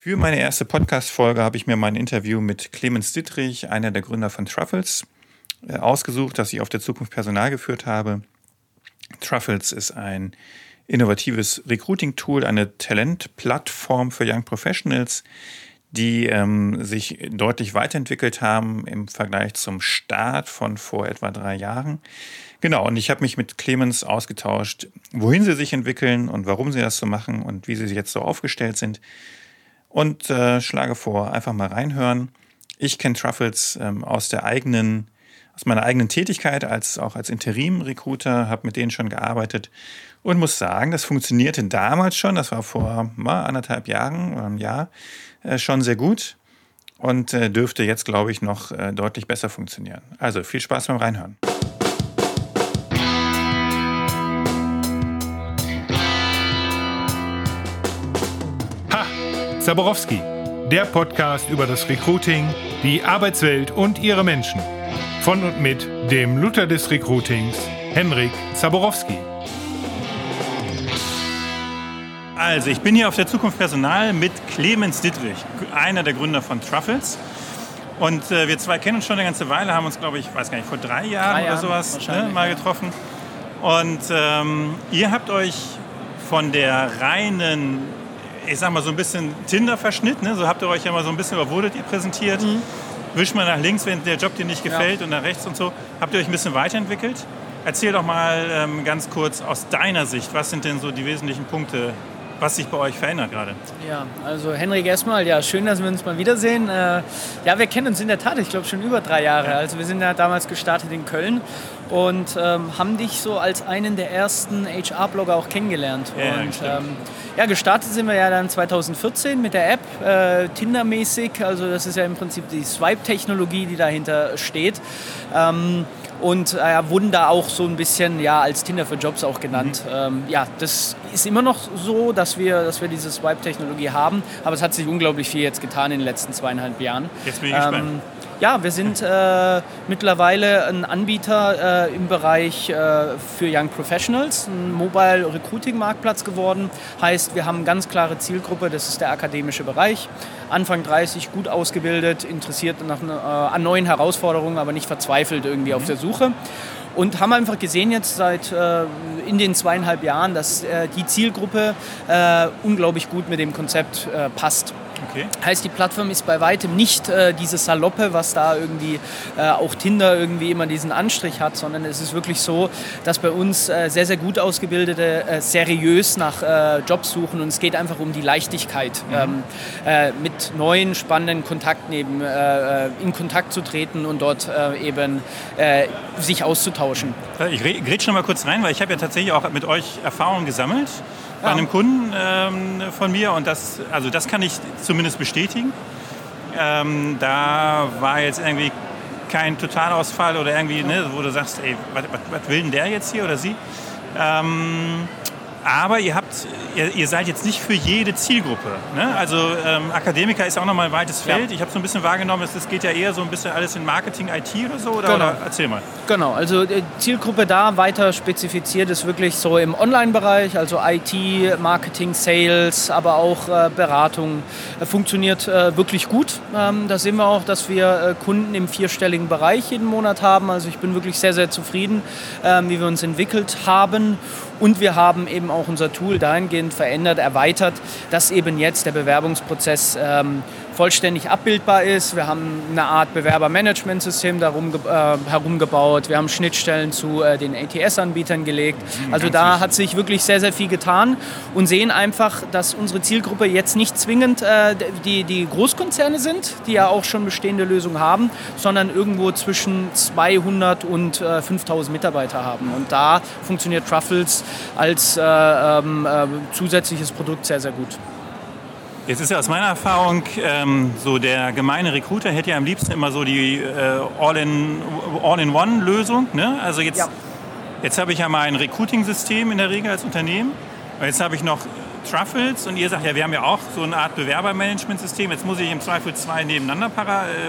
Für meine erste Podcast-Folge habe ich mir mein Interview mit Clemens Dittrich, einer der Gründer von Truffles, ausgesucht, das ich auf der Zukunft Personal geführt habe. Truffles ist ein innovatives Recruiting-Tool, eine Talentplattform für Young Professionals, die sich deutlich weiterentwickelt haben im Vergleich zum Start von vor etwa 3 Jahren. Genau, und ich habe mich mit Clemens ausgetauscht, wohin sie sich entwickeln und warum sie das so machen und wie sie jetzt so aufgestellt sind. Und schlage vor, einfach mal reinhören. Ich kenne Truffles aus meiner eigenen Tätigkeit, als Interim-Recruiter, habe mit denen schon gearbeitet und muss sagen, das funktionierte damals schon, das war vor 1,5 Jahren oder einem Jahr, schon sehr gut und dürfte jetzt, glaube ich, noch deutlich besser funktionieren. Also viel Spaß beim Reinhören. Ha! Zaborowski, der Podcast über das Recruiting, die Arbeitswelt und ihre Menschen. Von und mit dem Luther des Recruitings, Henrik Zaborowski. Also, ich bin hier auf der Zukunft Personal mit Clemens Dittrich, einer der Gründer von Truffles. Und wir zwei kennen uns schon eine ganze Weile, haben uns, glaube ich, weiß gar nicht, vor 3 Jahren oder sowas mal getroffen. Und ihr habt euch von der reinen, ich sag mal so ein bisschen Tinder-Verschnitt, ne? So habt ihr euch ja mal so ein bisschen über Wurdet ihr präsentiert. Mhm. Wisch mal nach links, wenn der Job dir nicht gefällt, und nach rechts und so. Habt ihr euch ein bisschen weiterentwickelt? Erzähl doch mal ganz kurz aus deiner Sicht, was sind denn so die wesentlichen Punkte, was sich bei euch verändert gerade? Ja, also Henrik erstmal, ja, schön, dass wir uns mal wiedersehen. Ja, wir kennen uns in der Tat, ich glaube, schon über 3 Jahre. Ja. Also wir sind ja damals gestartet in Köln und haben dich so als einen der ersten HR-Blogger auch kennengelernt. Ja, und ja, gestartet sind wir ja dann 2014 mit der App, Tinder-mäßig. Also das ist ja im Prinzip die Swipe-Technologie, die dahinter steht. Und wurden da auch so ein bisschen als Tinder für Jobs auch genannt. Mhm. Ja, das ist immer noch so, dass wir diese Swipe-Technologie haben, aber es hat sich unglaublich viel jetzt getan in den letzten 2,5 Jahren. Jetzt bin ich gespannt. Ja, wir sind mittlerweile ein Anbieter im Bereich für Young Professionals, ein Mobile Recruiting Marktplatz geworden. Heißt, wir haben eine ganz klare Zielgruppe, das ist der akademische Bereich. Anfang 30, gut ausgebildet, interessiert an neuen Herausforderungen, aber nicht verzweifelt irgendwie auf der Suche. Und haben einfach gesehen jetzt seit in den 2,5 Jahren, dass die Zielgruppe unglaublich gut mit dem Konzept passt. Okay. Heißt, die Plattform ist bei weitem nicht diese Saloppe, was da irgendwie auch Tinder irgendwie immer diesen Anstrich hat, sondern es ist wirklich so, dass bei uns sehr, sehr gut Ausgebildete seriös nach Jobs suchen und es geht einfach um die Leichtigkeit, mit neuen, spannenden Kontakten eben in Kontakt zu treten und dort eben sich auszutauschen. Ich grätsche noch mal kurz rein, weil ich habe ja tatsächlich auch mit euch Erfahrungen gesammelt. Bei einem Kunden von mir, und das kann ich zumindest bestätigen. Da war jetzt irgendwie kein Totalausfall oder irgendwie, wo du sagst, ey, was will denn der jetzt hier oder sie? Aber ihr seid jetzt nicht für jede Zielgruppe. Ne? Also Akademiker ist auch nochmal ein weites Feld. Ja. Ich habe so ein bisschen wahrgenommen, es geht ja eher so ein bisschen alles in Marketing, IT oder so. Oder? Genau. Oder erzähl mal. Genau, also Zielgruppe da weiter spezifiziert ist wirklich so im Online-Bereich, also IT, Marketing, Sales, aber auch Beratung. Funktioniert wirklich gut. Da sehen wir auch, dass wir Kunden im 4-stelligen Bereich jeden Monat haben. Also ich bin wirklich sehr, sehr zufrieden, wie wir uns entwickelt haben. Und wir haben eben auch unser Tool dahingehend verändert, erweitert, dass eben jetzt der Bewerbungsprozess vollständig abbildbar ist. Wir haben eine Art Bewerbermanagementsystem herumgebaut. Wir haben Schnittstellen zu den ATS-Anbietern gelegt. Also da hat sich wirklich sehr, sehr viel getan und sehen einfach, dass unsere Zielgruppe jetzt nicht zwingend die Großkonzerne sind, die ja auch schon bestehende Lösungen haben, sondern irgendwo zwischen 200 und 5.000 Mitarbeiter haben. Und da funktioniert Truffles als zusätzliches Produkt sehr, sehr gut. Jetzt ist ja aus meiner Erfahrung so, der gemeine Recruiter hätte ja am liebsten immer so die All-in-One-Lösung. Ne? Also jetzt habe ich ja mal ein Recruiting-System in der Regel als Unternehmen. Und jetzt habe ich noch Truffles und ihr sagt, ja, wir haben ja auch so eine Art Bewerbermanagementsystem. Jetzt muss ich im Zweifel 2 nebeneinander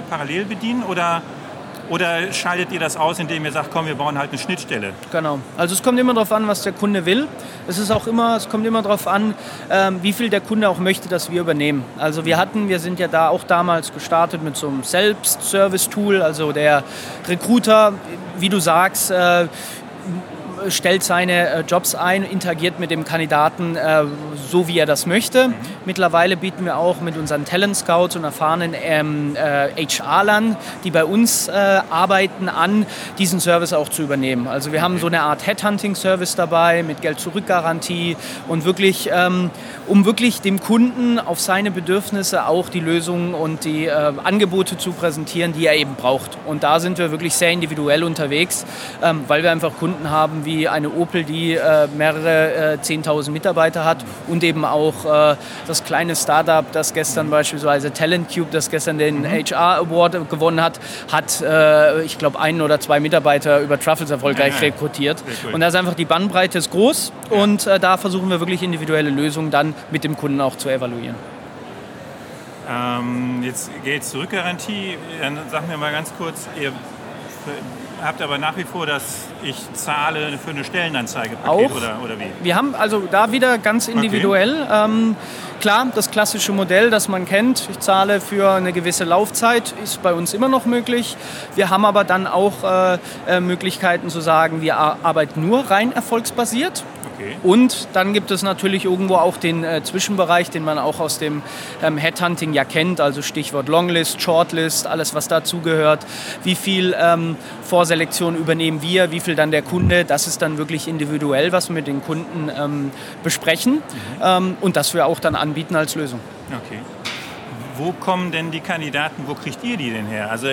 parallel bedienen oder... Oder schaltet ihr das aus, indem ihr sagt, komm, wir bauen halt eine Schnittstelle? Genau. Also es kommt immer darauf an, was der Kunde will. Es kommt immer darauf an, wie viel der Kunde auch möchte, dass wir übernehmen. Also wir sind ja da auch damals gestartet mit so einem Selbstservice-Tool. Also der Recruiter, wie du sagst, stellt seine Jobs ein, interagiert mit dem Kandidaten so, wie er das möchte. Mittlerweile bieten wir auch mit unseren Talent Scouts und erfahrenen HR-Lern, die bei uns arbeiten, an, diesen Service auch zu übernehmen. Also wir haben so eine Art Headhunting-Service dabei mit Geld-Zurück-Garantie und wirklich, um wirklich dem Kunden auf seine Bedürfnisse auch die Lösungen und die Angebote zu präsentieren, die er eben braucht. Und da sind wir wirklich sehr individuell unterwegs, weil wir einfach Kunden haben, wie eine Opel, die mehrere 10.000 Mitarbeiter hat und eben auch das kleine Startup, das gestern beispielsweise Talent Cube, das gestern den HR Award gewonnen hat, ich glaube, 1 oder 2 Mitarbeiter über Truffles erfolgreich rekrutiert. Cool. Und da ist einfach die Bandbreite ist groß und da versuchen wir wirklich individuelle Lösungen dann mit dem Kunden auch zu evaluieren. Jetzt Geld-Zurück-Garantie, dann sagen wir mal ganz kurz, ihr habt aber nach wie vor, dass ich zahle für eine Stellenanzeige auch, oder wie? Wir haben also da wieder ganz individuell. Okay. Klar, das klassische Modell, das man kennt, ich zahle für eine gewisse Laufzeit, ist bei uns immer noch möglich. Wir haben aber dann auch Möglichkeiten zu sagen, wir arbeiten nur rein erfolgsbasiert. Okay. Und dann gibt es natürlich irgendwo auch den Zwischenbereich, den man auch aus dem Headhunting ja kennt, also Stichwort Longlist, Shortlist, alles was dazugehört. Wie viel Vorselektion übernehmen wir, wie viel dann der Kunde, das ist dann wirklich individuell, was wir mit den Kunden besprechen und das wir auch dann anbieten als Lösung. Okay. Wo kommen denn die Kandidaten, wo kriegt ihr die denn her? Also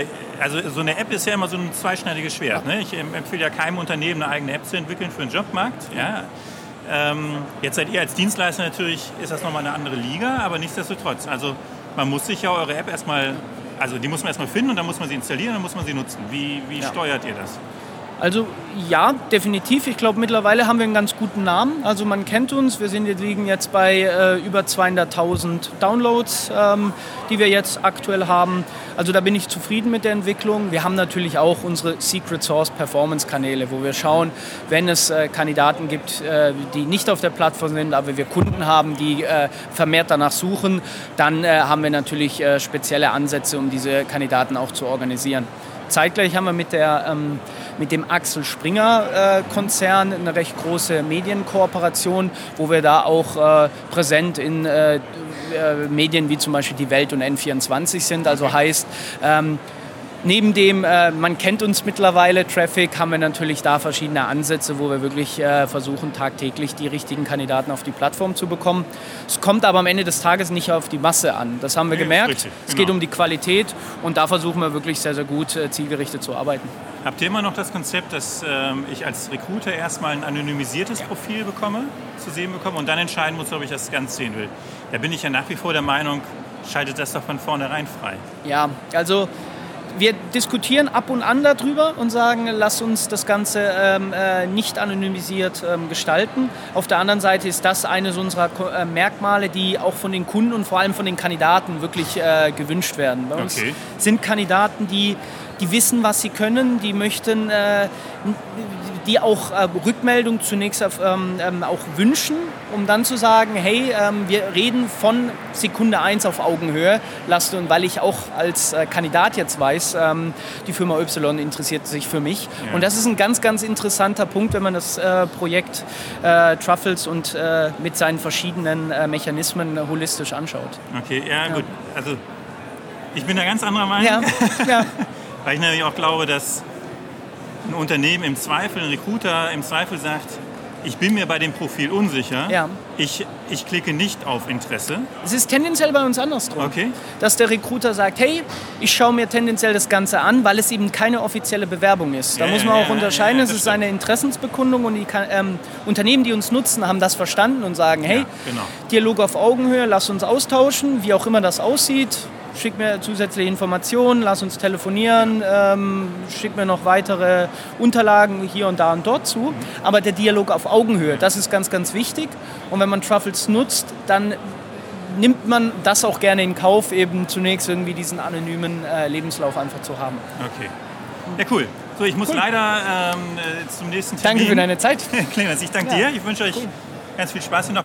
so eine App ist ja immer so ein zweischneidiges Schwert. Ne? Ich empfehle ja keinem Unternehmen, eine eigene App zu entwickeln für den Jobmarkt. Ja. Jetzt seid ihr als Dienstleister natürlich, ist das nochmal eine andere Liga, aber nichtsdestotrotz. Also man muss sich ja eure App erstmal, also die muss man erstmal finden und dann muss man sie installieren und dann muss man sie nutzen. Wie steuert ihr das? Also ja, definitiv. Ich glaube, mittlerweile haben wir einen ganz guten Namen. Also man kennt uns. Wir liegen jetzt bei über 200.000 Downloads, die wir jetzt aktuell haben. Also da bin ich zufrieden mit der Entwicklung. Wir haben natürlich auch unsere Secret Source Performance Kanäle, wo wir schauen, wenn es Kandidaten gibt, die nicht auf der Plattform sind, aber wir Kunden haben, die vermehrt danach suchen, dann haben wir natürlich spezielle Ansätze, um diese Kandidaten auch zu organisieren. Zeitgleich haben wir mit dem Axel Springer Konzern eine recht große Medienkooperation, wo wir da auch präsent in Medien wie zum Beispiel die Welt und N24 sind. Also heißt, neben dem, man kennt uns mittlerweile, Traffic, haben wir natürlich da verschiedene Ansätze, wo wir wirklich versuchen, tagtäglich die richtigen Kandidaten auf die Plattform zu bekommen. Es kommt aber am Ende des Tages nicht auf die Masse an. Das haben wir gemerkt. Richtig, genau. Es geht um die Qualität und da versuchen wir wirklich sehr, sehr gut zielgerichtet zu arbeiten. Habt ihr immer noch das Konzept, dass ich als Recruiter erstmal ein anonymisiertes Profil zu sehen bekomme und dann entscheiden muss, ob ich das ganz sehen will? Da bin ich ja nach wie vor der Meinung, schaltet das doch von vornherein frei. Ja, also wir diskutieren ab und an darüber und sagen, lass uns das Ganze nicht anonymisiert gestalten. Auf der anderen Seite ist das eines unserer Merkmale, die auch von den Kunden und vor allem von den Kandidaten wirklich gewünscht werden. Bei uns sind Kandidaten, die wissen, was sie können, die möchten, die auch Rückmeldung zunächst auch wünschen, um dann zu sagen, hey, wir reden von Sekunde 1 auf Augenhöhe, weil ich auch als Kandidat jetzt weiß, die Firma Y interessiert sich für mich. Ja. Und das ist ein ganz, ganz interessanter Punkt, wenn man das Projekt Truffles und mit seinen verschiedenen Mechanismen holistisch anschaut. Okay, ja gut, also ich bin da ganz anderer Meinung. Ja. Weil ich natürlich auch glaube, dass ein Unternehmen im Zweifel, ein Recruiter im Zweifel sagt, ich bin mir bei dem Profil unsicher, ich klicke nicht auf Interesse. Es ist tendenziell bei uns andersrum, dass der Recruiter sagt, hey, ich schaue mir tendenziell das Ganze an, weil es eben keine offizielle Bewerbung ist. Da muss man auch unterscheiden, es ist eine Interessensbekundung und die Unternehmen, die uns nutzen, haben das verstanden und sagen, hey, Dialog auf Augenhöhe, lass uns austauschen, wie auch immer das aussieht. Schick mir zusätzliche Informationen, lass uns telefonieren, schick mir noch weitere Unterlagen hier und da und dort zu. Aber der Dialog auf Augenhöhe, das ist ganz, ganz wichtig. Und wenn man Truffles nutzt, dann nimmt man das auch gerne in Kauf, eben zunächst irgendwie diesen anonymen Lebenslauf einfach zu haben. Okay. Ja, cool. So, ich muss leider zum nächsten Termin. Danke für deine Zeit. Clemens, ich danke dir. Ich wünsche euch ganz viel Spaß und noch